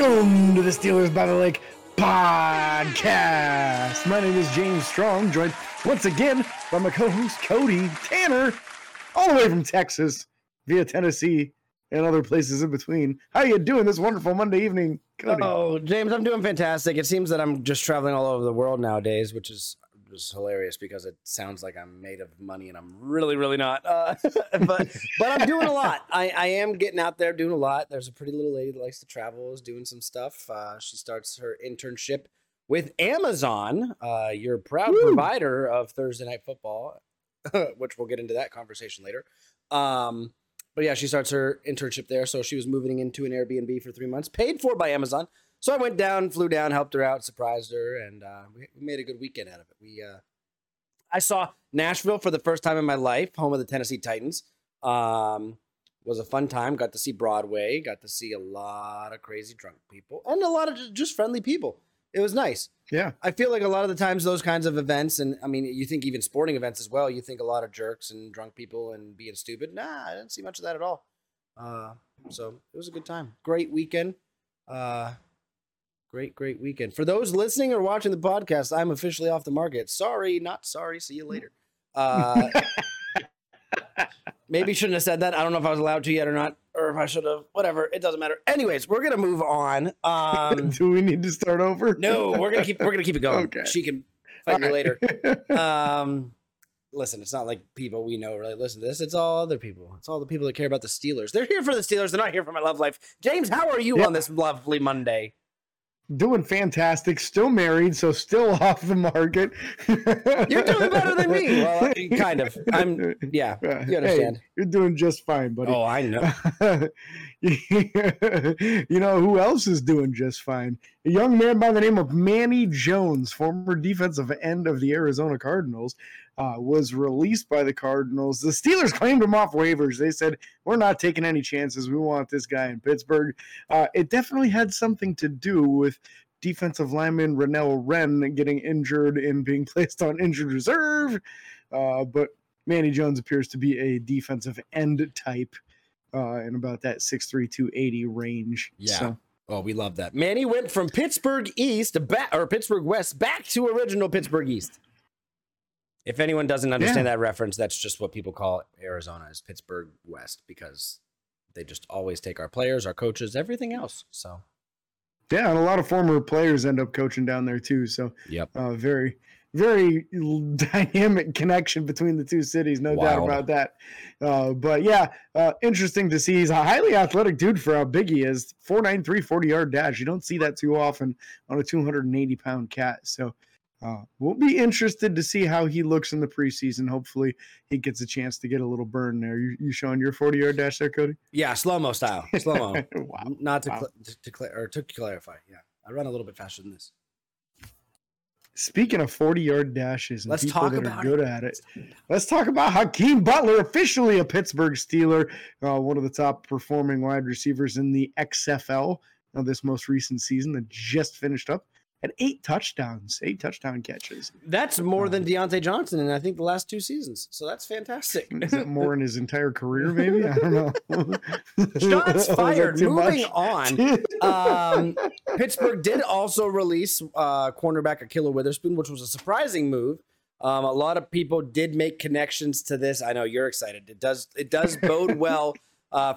Welcome to the Steelers by the Lake podcast. My name is James Strong, joined once again by my co-host Cody Tanner, all the way from Texas, via Tennessee, and other places in between. How are you doing this wonderful Monday evening, Cody? Oh, James, I'm doing fantastic. It seems that I'm just traveling all over the world nowadays, which is just hilarious because it sounds like I'm made of money and I'm really not. But I'm doing a lot. I am getting out there doing a lot. There's a pretty little lady that likes to travel, is doing some stuff. She starts her internship with Amazon, your proud provider of Thursday Night Football, which we'll get into that conversation later. But yeah, she starts her internship there. So she was moving into an Airbnb for 3 months, paid for by Amazon. So I went down, flew down, helped her out, surprised her, and we made a good weekend out of it. I saw Nashville for the first time in my life, home of the Tennessee Titans. Was a fun time. Got to see Broadway. Got to see a lot of crazy drunk people and a lot of just friendly people. It was nice. Yeah. I feel like a lot of the times those kinds of events, and I mean, you think even sporting events as well, you think a lot of jerks and drunk people and being stupid. Nah, I didn't see much of that at all. So it was a good time. Great weekend. Great weekend. For those listening or watching the podcast, I'm officially off the market. Sorry, not sorry. See you later. Maybe shouldn't have said that. I don't know if I was allowed to yet or not, or if I should have. Whatever. It doesn't matter. Anyways, we're gonna move on. Do we need to start over? No, we're gonna keep it going. Okay. She can fight me later. Listen, it's not like people we know really listen to this. It's all other people. It's all the people that care about the Steelers. They're here for the Steelers. They're not here for my love life. James, how are you on this lovely Monday? Doing fantastic, still married, so still off the market. You're doing better than me. Well, kind of. Yeah, you understand. Hey, you're doing just fine, buddy. Oh, I know. You know who else is doing just fine? A young man by the name of Manny Jones, former defensive end of the Arizona Cardinals, was released by the Cardinals. The Steelers claimed him off waivers. They said, we're not taking any chances. We want this guy in Pittsburgh. It definitely had something to do with defensive lineman Ronell Wren getting injured and being placed on injured reserve. But Manny Jones appears to be a defensive end type in about that 6'3", 280 range. Yeah. So. Oh, we love that. Manny went from Pittsburgh East or Pittsburgh West back to original Pittsburgh East. If anyone doesn't understand that reference, that's just what people call Arizona is Pittsburgh West because they just always take our players, our coaches, everything else. So, yeah, and a lot of former players end up coaching down there too. So, very, very dynamic connection between the two cities, no doubt about that. But yeah, interesting to see. He's a highly athletic dude for how big he is. 4.93, 40-yard dash. You don't see that too often on a 280-pound cat. So. We'll be interested to see how he looks in the preseason. Hopefully he gets a chance to get a little burn there. You showing your 40-yard dash there, Cody? Yeah, slow-mo style. Slow-mo. To clarify. Yeah, I run a little bit faster than this. Speaking of 40-yard dashes and people that are good at it, let's talk about Hakeem Butler, officially a Pittsburgh Steeler, one of the top-performing wide receivers in the XFL of this most recent season that just finished up. At 8 touchdown catches. That's more than Deontay Johnson in, I think, the last 2 seasons. So that's fantastic. Is that more in his entire career, maybe? I don't know. Shots fired. Moving on. Pittsburgh did also release cornerback Akilah Witherspoon, which was a surprising move. A lot of people did make connections to this. I know you're excited. It does bode well.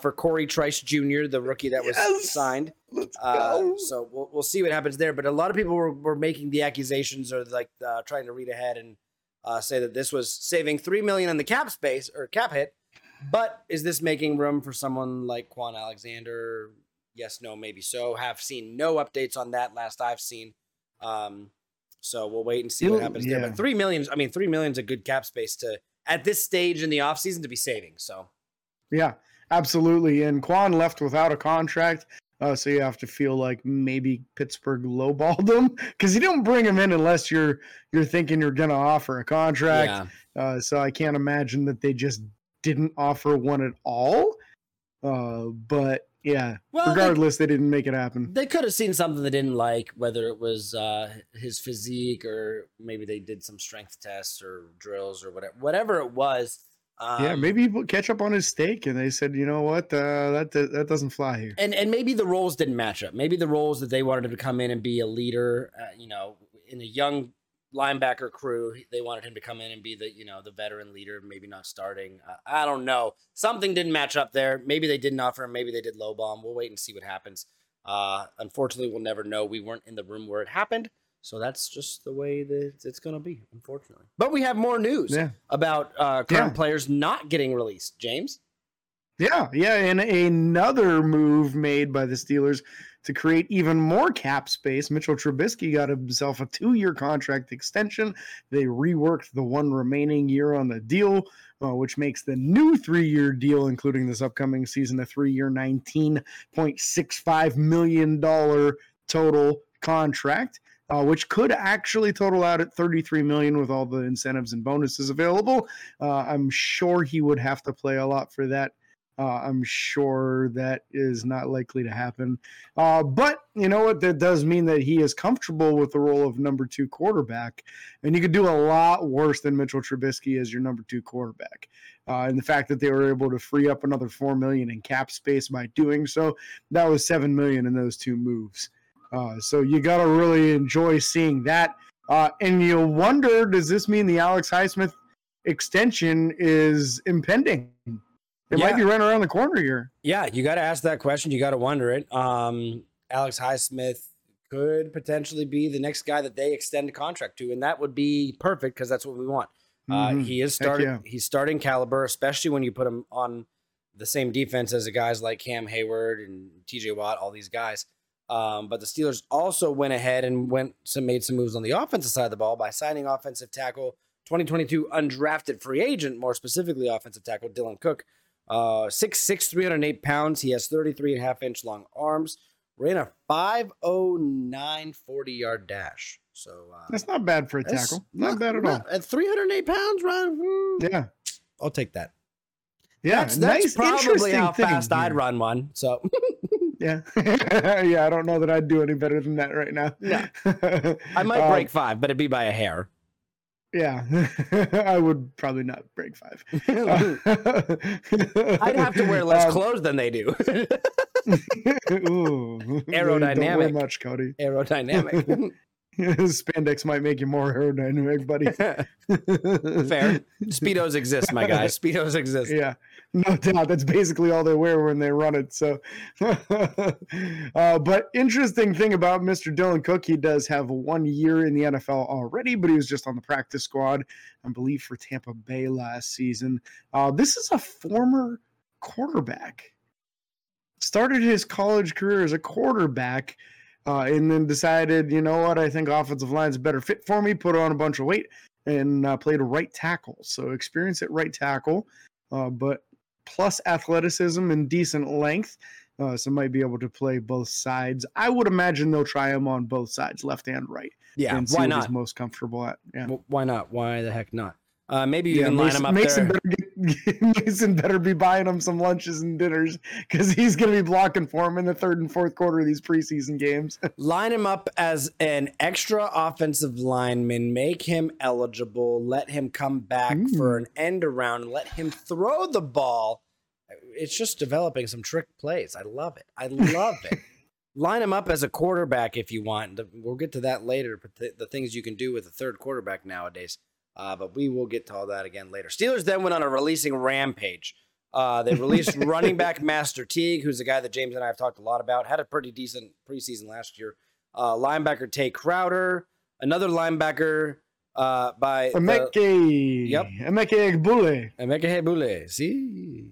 For Corey Trice Jr., the rookie that was signed. So we'll see what happens there. But a lot of people were making the accusations or like trying to read ahead and say that this was saving $3 million in the cap space or cap hit. But is this making room for someone like Quan Alexander? Yes, no, maybe so. Have seen no updates on that last I've seen. So we'll wait and see what happens there. But $3 million is a good cap space to at this stage in the offseason to be saving. So yeah. Absolutely, and Quan left without a contract, so you have to feel like maybe Pittsburgh lowballed him because you don't bring him in unless you're thinking you're going to offer a contract. Yeah. So I can't imagine that they just didn't offer one at all. But yeah, regardless, they didn't make it happen. They could have seen something they didn't like, whether it was his physique or maybe they did some strength tests or drills or whatever it was. Yeah, maybe he catch up on his steak, and they said, you know what, that doesn't fly here. And maybe the roles didn't match up. Maybe the roles that they wanted him to come in and be a leader, in a young linebacker crew, they wanted him to come in and be the veteran leader, maybe not starting. I don't know. Something didn't match up there. Maybe they didn't offer him. Maybe they did lowball him. We'll wait and see what happens. Unfortunately, we'll never know. We weren't in the room where it happened. So that's just the way that it's going to be, unfortunately. But we have more news about current players not getting released, James. Yeah, and another move made by the Steelers to create even more cap space. Mitchell Trubisky got himself a 2-year contract extension. They reworked the one remaining year on the deal, which makes the new 3-year deal, including this upcoming season, a 3-year, $19.65 million total contract. Which could actually total out at $33 million with all the incentives and bonuses available. I'm sure he would have to play a lot for that. I'm sure that is not likely to happen. But you know what? That does mean that he is comfortable with the role of number 2 quarterback. And you could do a lot worse than Mitchell Trubisky as your number 2 quarterback. And the fact that they were able to free up another $4 million in cap space by doing so, that was $7 million in those two moves. So you got to really enjoy seeing that. And you wonder, does this mean the Alex Highsmith extension is impending? It might be right around the corner here. Yeah, you got to ask that question. You got to wonder it. Alex Highsmith could potentially be the next guy that they extend a contract to, and that would be perfect because that's what we want. He is starting. Yeah. He's starting caliber, especially when you put him on the same defense as the guys like Cam Hayward and TJ Watt, all these guys. But the Steelers also went ahead and made some moves on the offensive side of the ball by signing offensive tackle 2022 undrafted free agent, more specifically offensive tackle Dylan Cook, 6'6", 308 pounds. He has 33.5-inch long arms, ran a 5.09 40-yard dash. So that's not bad for a tackle. Not bad at all. At 308 pounds, Ryan? Yeah. I'll take that. Yeah, that's nice, probably how fast here. I'd run one. So... Yeah. I don't know that I'd do any better than that right now. Yeah. I might break 5, but it'd be by a hair. Yeah. I would probably not break 5. I'd have to wear less clothes than they do. Ooh. Aerodynamic. Don't wear much, Cody. Aerodynamic. Spandex might make you more aerodynamic, buddy. Fair. Speedos exist, my guy. Speedos exist. Yeah, no doubt. That's basically all they wear when they run it. So, but interesting thing about Mr. Dylan Cook, he does have 1 year in the NFL already, but he was just on the practice squad, I believe, for Tampa Bay last season. This is a former quarterback. Started his college career as a quarterback. And then decided, you know what, I think offensive line's a better fit for me, put on a bunch of weight, and played right tackle. So experience at right tackle, but plus athleticism and decent length, so might be able to play both sides. I would imagine they'll try him on both sides, left and right. Yeah, and see why not? What he's most comfortable at. Yeah. Well, why not? Why the heck not? Maybe you can line him up there. Mason better be buying him some lunches and dinners because he's going to be blocking for him in the third and fourth quarter of these preseason games. Line him up as an extra offensive lineman. Make him eligible. Let him come back for an end around. Let him throw the ball. It's just developing some trick plays. I love it. Line him up as a quarterback if you want. We'll get to that later, but the things you can do with a third quarterback nowadays. But we will get to all that again later. Steelers then went on a releasing rampage. They released running back Master Teague, who's a guy that James and I have talked a lot about. Had a pretty decent preseason last year. Linebacker Tay Crowder. Another linebacker by... Emekke. Yep. Emekke Gbule. Emekke Gbule. See?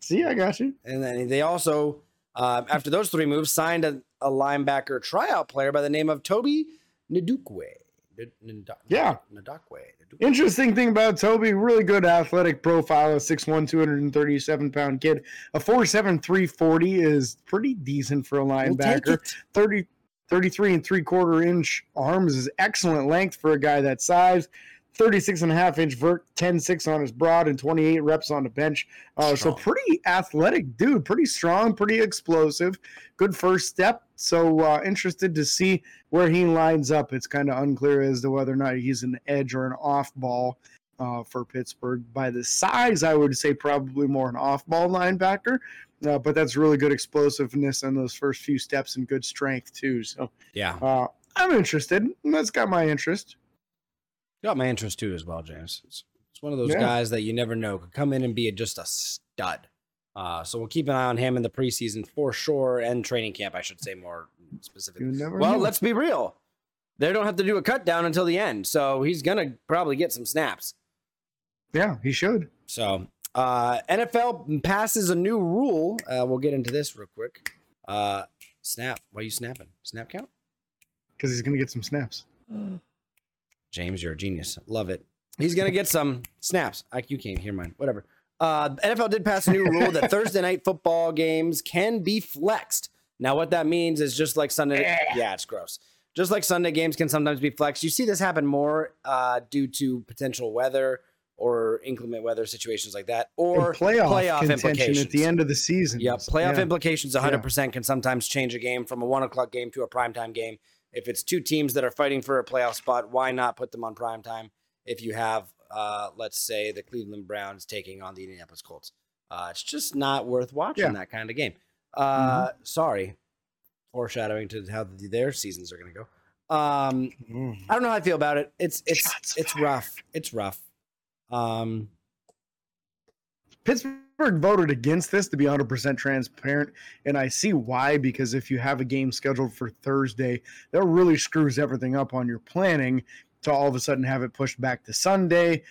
See, I got you. And then they also, after those three moves, signed a linebacker tryout player by the name of Toby Ndukwe. Yeah. Interesting thing about Toby, really good athletic profile, a 6'1", 237-pound kid. A 4'7", 340 is pretty decent for a linebacker. 33 3/4-inch arms is excellent length for a guy that size. 36.5-inch vert, 10.6 on his broad, and 28 reps on the bench. So pretty athletic dude, pretty strong, pretty explosive. Good first step. So interested to see where he lines up. It's kind of unclear as to whether or not he's an edge or an off ball. for Pittsburgh by the size. I would say probably more an off-ball linebacker, but that's really good explosiveness on those first few steps and good strength too. So yeah, I'm interested. That's got my interest. Got my interest too as well, James. It's one of those guys that you never know could come in and be just a stud. So we'll keep an eye on him in the preseason for sure, and training camp, I should say more specifically. Well, let's be real. They don't have to do a cut down until the end, so he's gonna probably get some snaps. Yeah, he should. So NFL passes a new rule. We'll get into this real quick. Snap. Why are you snapping? Snap count? Because he's gonna get some snaps. James, you're a genius. Love it. He's gonna get some snaps. You can't hear mine. Whatever. NFL did pass a new rule that Thursday night football games can be flexed. Now, what that means is just like Sunday. Yeah, it's gross. Just like Sunday games can sometimes be flexed. You see this happen more due to potential weather or inclement weather situations like that, or and playoff implications at the end of the season. Yep, playoff implications 100% can sometimes change a game from a 1 o'clock game to a primetime game. If it's two teams that are fighting for a playoff spot, why not put them on primetime? If you have, let's say, the Cleveland Browns taking on the Indianapolis Colts, it's just not worth watching that kind of game. Sorry. Foreshadowing to how their seasons are going to go. I don't know how I feel about it. It's rough. It's rough. Pittsburgh voted against this, to be 100% transparent, and I see why, because if you have a game scheduled for Thursday, that really screws everything up on your planning to all of a sudden have it pushed back to Sunday.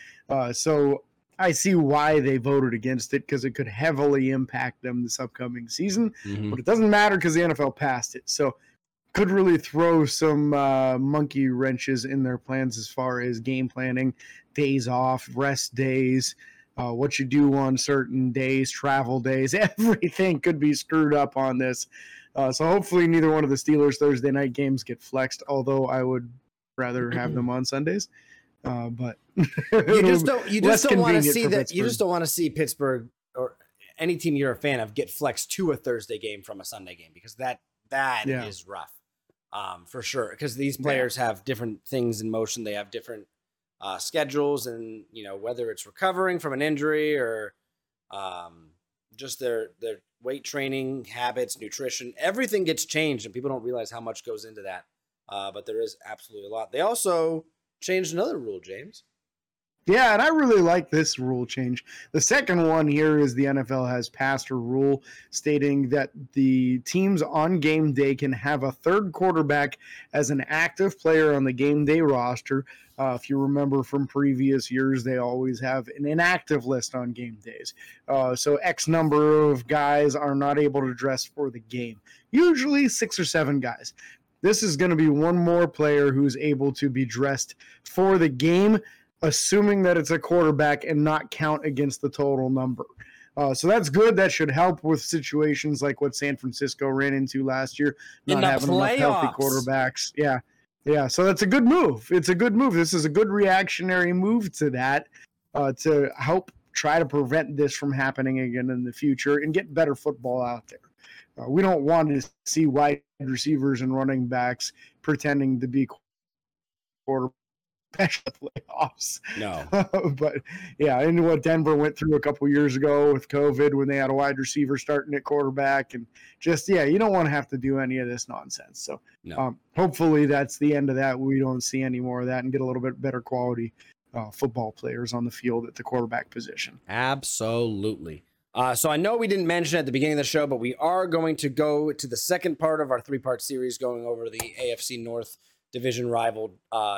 So I see why they voted against it, because it could heavily impact them this upcoming season, but it doesn't matter because the NFL passed it. So could really throw some monkey wrenches in their plans as far as game planning, days off, rest days, what you do on certain days, travel days, everything could be screwed up on this. So hopefully neither one of the Steelers Thursday night games get flexed, although I would rather have them on Sundays. But you just don't want to see that. You just don't want to see Pittsburgh or any team you're a fan of get flexed to a Thursday game from a Sunday game, because that is rough, for sure. Because these players have different things in motion. They have different schedules, and whether it's recovering from an injury or just their weight training habits, nutrition, everything gets changed, and people don't realize how much goes into that. But there is absolutely a lot. They also changed another rule, James. Yeah, and I really like this rule change. The second one here is the NFL has passed a rule stating that the teams on game day can have a third quarterback as an active player on the game day roster. If you remember from previous years, they always have an inactive list on game days. So X number of guys are not able to dress for the game. Usually 6 or 7 guys. This is going to be one more player who's able to be dressed for the game, assuming that it's a quarterback and not count against the total number. So that's good. That should help with situations like what San Francisco ran into last year, not having enough healthy quarterbacks. Yeah. So that's a good move. It's a good move. This is a good reactionary move to that, to help try to prevent this from happening again in the future and get better football out there. We don't want to see wide receivers and running backs pretending to be quarterbacks in the playoffs. No. But, and what Denver went through a couple years ago with COVID when they had a wide receiver starting at quarterback, and just, you don't want to have to do any of this nonsense. So hopefully that's the end of that. We don't see any more of that and get a little bit better quality football players on the field at the quarterback position. Absolutely. So I know we didn't mention at the beginning of the show, but we are going to go to the second part of our three-part series going over the AFC North division rival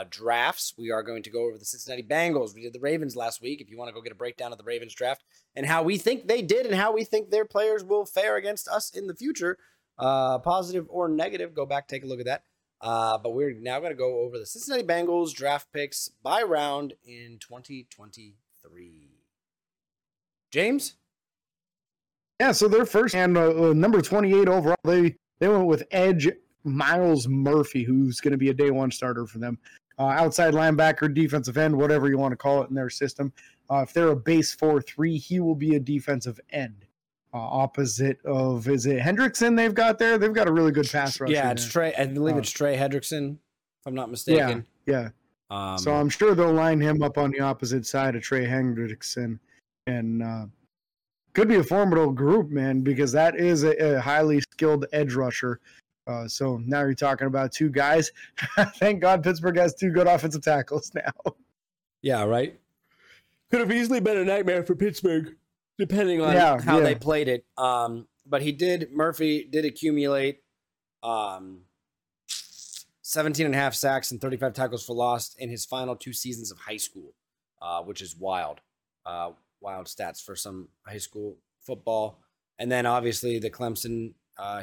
drafts. We are going to go over the Cincinnati Bengals. We did the Ravens last week. If you want to go get a breakdown of the Ravens draft and how we think they did and how we think their players will fare against us in the future, positive or negative, go back, take a look at that. But we're now going to go over the Cincinnati Bengals draft picks by round in 2023. James? Yeah, so their first and number 28 overall, they went with edge Myles Murphy, who's going to be a day one starter for them. Outside linebacker, defensive end, whatever you want to call it in their system. If they're a base 4-3, he will be a defensive end. Opposite of, is it Hendrickson they've got there? They've got a really good pass rush. Yeah, it's Trey. I believe it's Trey Hendrickson, if I'm not mistaken. Yeah. So I'm sure they'll line him up on the opposite side of Trey Hendrickson, and could be a formidable group, man, because that is a highly skilled edge rusher. So now you're talking about two guys. Thank God Pittsburgh has two good offensive tackles now. Yeah, right. Could have easily been a nightmare for Pittsburgh, depending on how they played it. But Murphy did accumulate 17 and a half sacks and 35 tackles for loss in his final two seasons of high school, which is wild. Wild stats for some high school football. And then obviously the Clemson,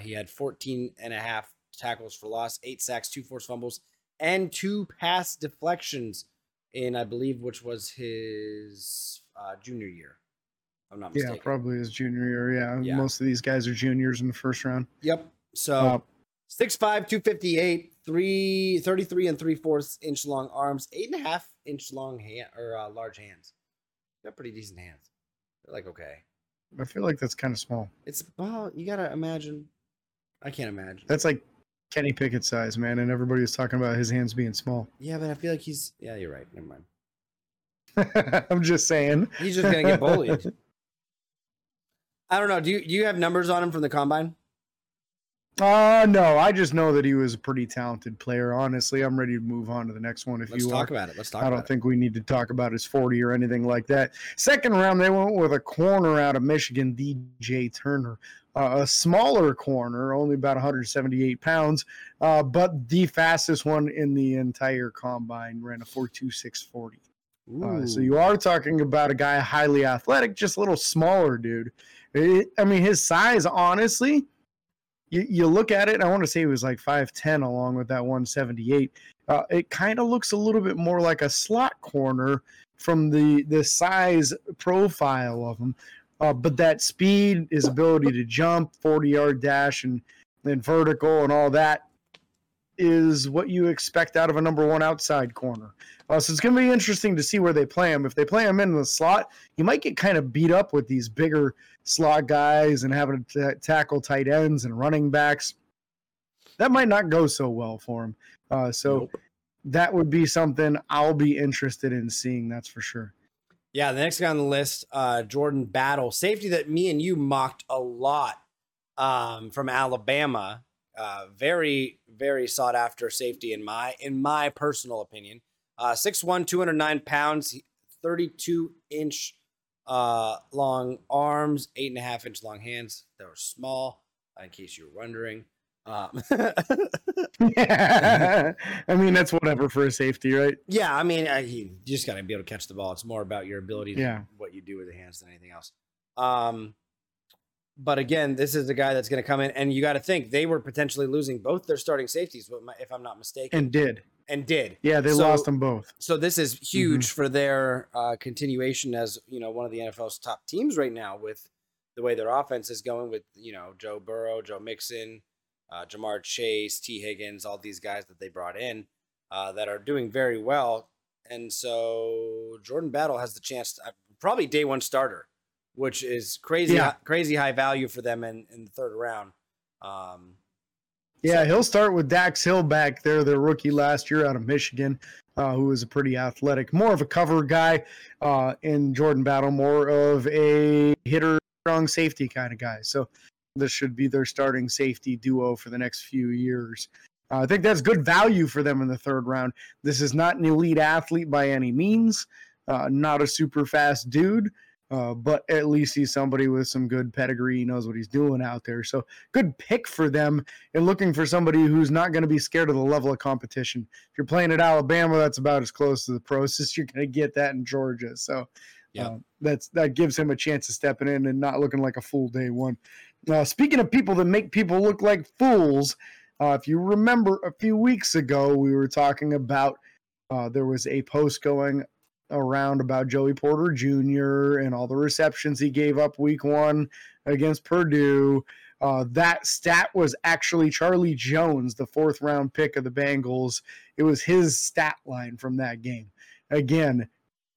he had 14 and a half tackles for loss, 8 sacks, 2 forced fumbles, and 2 pass deflections in, I believe, which was his junior year. I'm not mistaken. Yeah, probably his junior year. Yeah. Most of these guys are juniors in the first round. Yep. So 6'5", 258, 33 and 3/4 inch long arms, 8.5 inch long hand, or large hands. Got pretty decent hands. They're like, okay. I feel like that's kind of small. It's, well, you got to imagine. I can't imagine. That's like Kenny Pickett size, man, and everybody was talking about his hands being small. Yeah, but I feel like he's... Yeah, you're right. Never mind. I'm just saying. He's just going to get bullied. I don't know. Do you have numbers on him from the Combine? No, I just know that he was a pretty talented player. Honestly, I'm ready to move on to the next one. Let's talk about it. I don't think we need to talk about his 40 or anything like that. Second round, they went with a corner out of Michigan, DJ Turner. A smaller corner, only about 178 pounds, but the fastest one in the entire combine, ran a 4.26 40. So you are talking about a guy highly athletic, just a little smaller, dude. His size, honestly... You look at it, I want to say it was like 5'10", along with that 178. It kind of looks a little bit more like a slot corner from the size profile of him. But that speed, his ability to jump, 40-yard dash, and vertical and all that is what you expect out of a number one outside corner. So it's going to be interesting to see where they play him. If they play him in the slot, you might get kind of beat up with these bigger slot guys and having to tackle tight ends and running backs. That might not go so well for him. That would be something I'll be interested in seeing, that's for sure. Yeah, the next guy on the list, Jordan Battle, safety that me and you mocked a lot from Alabama. Very, very sought after safety in my personal opinion. 6'1", 209 pounds, 32 inch long arms, 8.5 inch long hands. They were small, in case you were wondering. Yeah. That's whatever for a safety, right? Yeah, you just got to be able to catch the ball. It's more about your ability to what you do with the hands than anything else. But again, this is the guy that's going to come in, and you got to think they were potentially losing both their starting safeties, if I'm not mistaken. And did. Yeah, they lost them both. So this is huge for their continuation as, one of the NFL's top teams right now with the way their offense is going with, Joe Burrow, Joe Mixon, Jamar Chase, T. Higgins, all these guys that they brought in that are doing very well. And so Jordan Battle has the chance to probably day one starter, which is crazy high value for them in the third round. He'll start with Dax Hill back there, their rookie last year out of Michigan, who was a pretty athletic, more of a cover guy, and Jordan Battle, more of a hitter, strong safety kind of guy. So this should be their starting safety duo for the next few years. I think that's good value for them in the third round. This is not an elite athlete by any means, not a super fast dude. But at least he's somebody with some good pedigree. He knows what he's doing out there. So good pick for them and looking for somebody who's not going to be scared of the level of competition. If you're playing at Alabama, that's about as close to the pros as you're going to get that in Georgia. So that gives him a chance of stepping in and not looking like a fool day one. Speaking of people that make people look like fools, if you remember a few weeks ago, we were talking about there was a post going around about Joey Porter Jr. and all the receptions he gave up week one against Purdue. That stat was actually Charlie Jones, the fourth round pick of the Bengals. It was his stat line from that game. Again,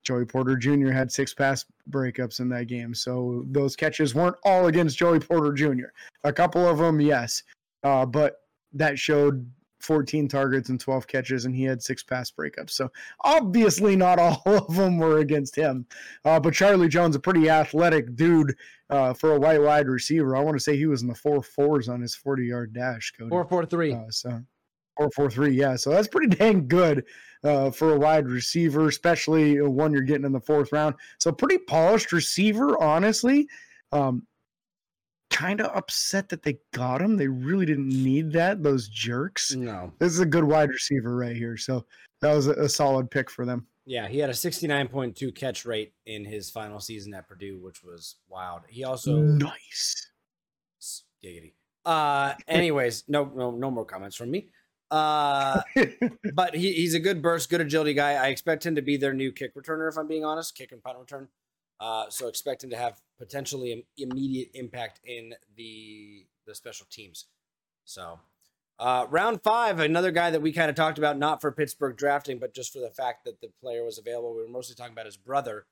Joey Porter Jr. had 6 pass breakups in that game. So those catches weren't all against Joey Porter Jr. A couple of them, yes. But that showed 14 targets and 12 catches, and he had 6 pass breakups. So obviously not all of them were against him. But Charlie Jones, a pretty athletic dude for a white wide receiver. I want to say he was in the 4.4s on his 40-yard dash, Cody. 4.43. So 4.43, yeah. So that's pretty dang good for a wide receiver, especially one you're getting in the fourth round. So pretty polished receiver, honestly. Kind of upset that they got him. They really didn't need that, those jerks. No. This is a good wide receiver right here. So that was a solid pick for them. Yeah, he had a 69.2 catch rate in his final season at Purdue, which was wild. He also... Nice. Giggity. Anyways, no more comments from me. But he's a good burst, good agility guy. I expect him to be their new kick returner, if I'm being honest, kick and punt return. So expect him to have potentially an immediate impact in the special teams. So round 5, another guy that we kind of talked about, not for Pittsburgh drafting, but just for the fact that the player was available. We were mostly talking about his brother.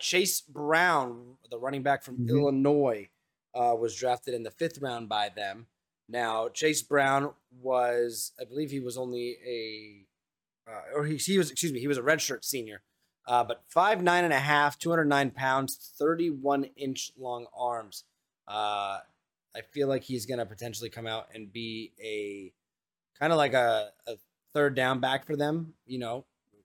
Chase Brown, the running back from Illinois, was drafted in the 5th round by them. Now, Chase Brown was, I believe he was only he was a redshirt senior. But 5'9 and a half, 209 pounds, 31-inch long arms. I feel like he's going to potentially come out and be a third down back for them. You know,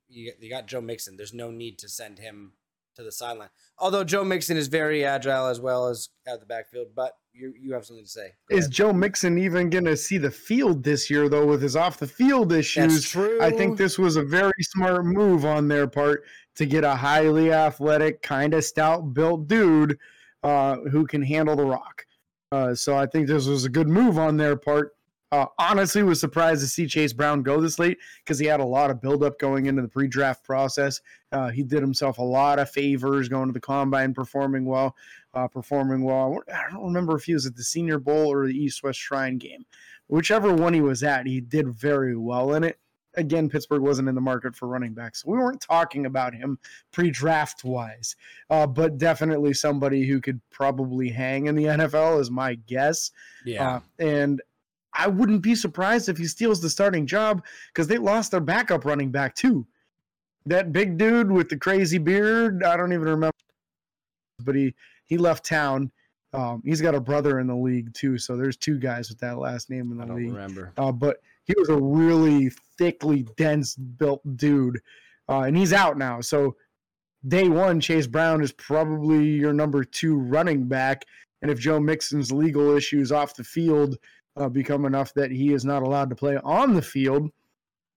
you got Joe Mixon. There's no need to send him to the sideline. Although Joe Mixon is very agile as well as out of the backfield, but you have something to say. Go ahead. Joe Mixon even going to see the field this year, though, with his off-the-field issues? That's true. I think this was a very smart move on their part to get a highly athletic, kind of stout-built dude who can handle the rock. So I think this was a good move on their part. Honestly, was surprised to see Chase Brown go this late because he had a lot of buildup going into the pre-draft process. He did himself a lot of favors going to the combine, performing well. I don't remember if he was at the Senior Bowl or the East-West Shrine game. Whichever one he was at, he did very well in it. Again, Pittsburgh wasn't in the market for running backs. So we weren't talking about him pre-draft-wise, but definitely somebody who could probably hang in the NFL is my guess. Yeah. And I wouldn't be surprised if he steals the starting job because they lost their backup running back, too. That big dude with the crazy beard, I don't even remember, but he left town. He's got a brother in the league, too, so there's 2 guys with that last name in the league. I don't remember. But he was a really thickly, dense-built dude, and he's out now. So day one, Chase Brown is probably your number 2 running back, and if Joe Mixon's legal issues off the field become enough that he is not allowed to play on the field,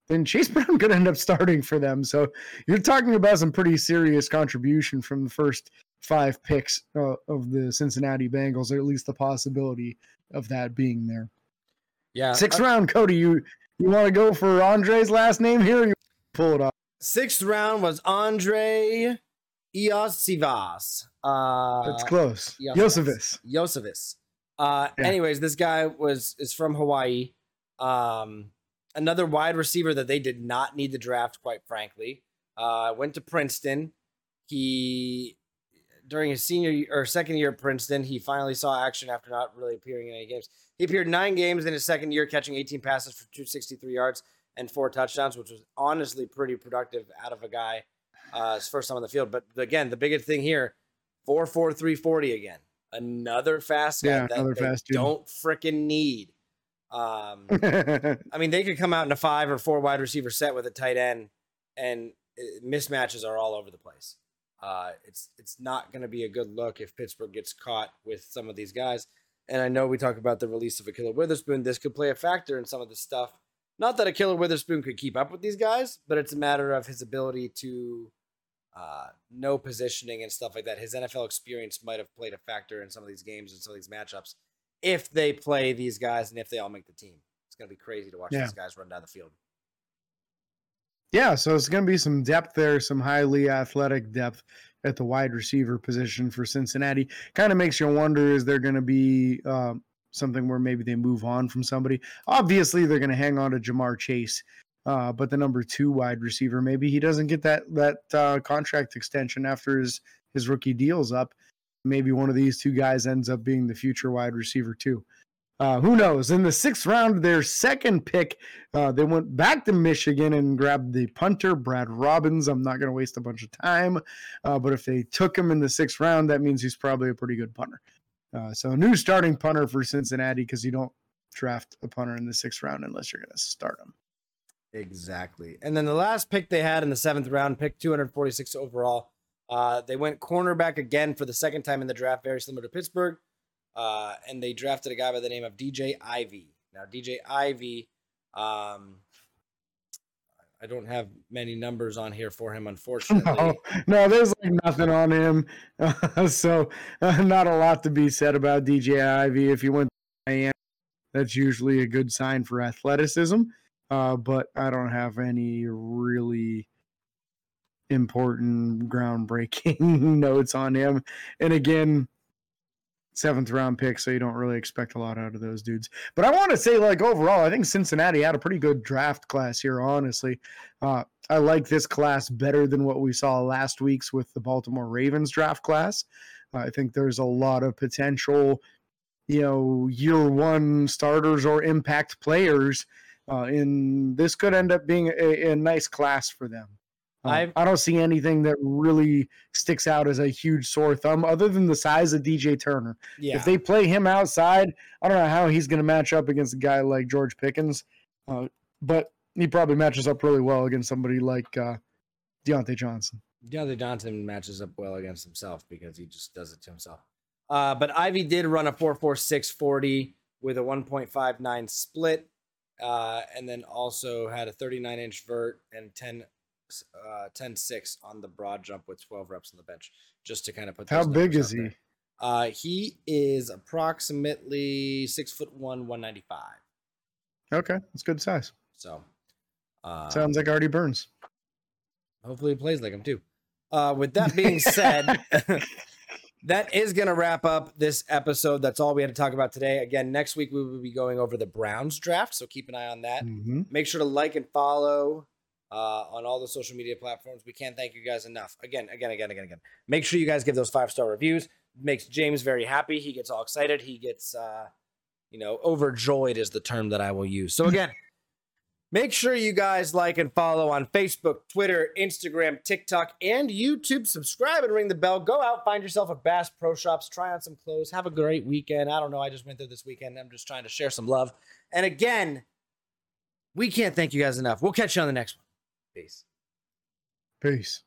then Chase Brown could end up starting for them. So you're talking about some pretty serious contribution from the first 5 picks of the Cincinnati Bengals, or at least the possibility of that being there. Yeah. 6th round, Cody, you want to go for Andre's last name here? Or you pull it off. 6th round was Andre Iosivas. That's close. Iosivas. Yeah. Anyways, this guy is from Hawaii. Another wide receiver that they did not need to draft, quite frankly. Went to Princeton. During his second year at Princeton, he finally saw action after not really appearing in any games. He appeared 9 games in his second year, catching 18 passes for 263 yards and 4 touchdowns, which was honestly pretty productive out of a guy his first time on the field. But again, the biggest thing here, 4.43 40 again. Another fast guy don't freaking need. I mean, they could come out in a 5 or 4 wide receiver set with a tight end, and mismatches are all over the place. It's not going to be a good look if Pittsburgh gets caught with some of these guys. And I know we talk about the release of Akilah Witherspoon. This could play a factor in some of this stuff. Not that Akilah Witherspoon could keep up with these guys, but it's a matter of his ability to know positioning and stuff like that. His NFL experience might have played a factor in some of these games and some of these matchups. If they play these guys and if they all make the team, it's going to be crazy to watch these guys run down the field. Yeah, so it's going to be some depth there, some highly athletic depth at the wide receiver position for Cincinnati. Kind of makes you wonder, is there going to be something where maybe they move on from somebody? Obviously, they're going to hang on to Jamar Chase, but the number 2 wide receiver, maybe he doesn't get that contract extension after his rookie deal's up. Maybe one of these 2 guys ends up being the future wide receiver too. Who knows? In the sixth round, their second pick, they went back to Michigan and grabbed the punter, Brad Robbins. I'm not going to waste a bunch of time, but if they took him in the sixth round, that means he's probably a pretty good punter. So a new starting punter for Cincinnati, because you don't draft a punter in the sixth round unless you're going to start him. Exactly. And then the last pick they had in the seventh round, pick 246 overall, they went cornerback again for the second time in the draft, very similar to Pittsburgh. And they drafted a guy by the name of DJ Ivy. Now, DJ Ivy, I don't have many numbers on here for him, unfortunately. No, there's like nothing on him. So not a lot to be said about DJ Ivy. If you went to Miami, that's usually a good sign for athleticism. But I don't have any really important groundbreaking notes on him. And again, seventh round pick, so you don't really expect a lot out of those dudes. But I want to say, like, overall, I think Cincinnati had a pretty good draft class here, honestly. I like this class better than what we saw last week's with the Baltimore Ravens draft class. I think there's a lot of potential, year one starters or impact players, and this could end up being a nice class for them. I don't see anything that really sticks out as a huge sore thumb other than the size of DJ Turner. Yeah. If they play him outside, I don't know how he's going to match up against a guy like George Pickens, but he probably matches up really well against somebody like Deontay Johnson. Deontay Johnson matches up well against himself because he just does it to himself. But Ivy did run a 4.46 40 with a 1.59 split, and then also had a 39-inch vert and 10.6 on the broad jump with 12 reps on the bench, just to kind of put. How big is he? He is approximately 6'1", 195. Okay, that's good size. So, sounds like Artie Burns. Hopefully, he plays like him too. With that being said, that is going to wrap up this episode. That's all we had to talk about today. Again, next week we will be going over the Browns draft, so keep an eye on that. Mm-hmm. Make sure to like and follow. On all the social media platforms. We can't thank you guys enough. Again. Make sure you guys give those 5-star reviews. It makes James very happy. He gets all excited. He gets, overjoyed is the term that I will use. So again, make sure you guys like and follow on Facebook, Twitter, Instagram, TikTok, and YouTube. Subscribe and ring the bell. Go out, find yourself at Bass Pro Shops. Try on some clothes. Have a great weekend. I don't know. I just went through this weekend. I'm just trying to share some love. And again, we can't thank you guys enough. We'll catch you on the next one. Peace.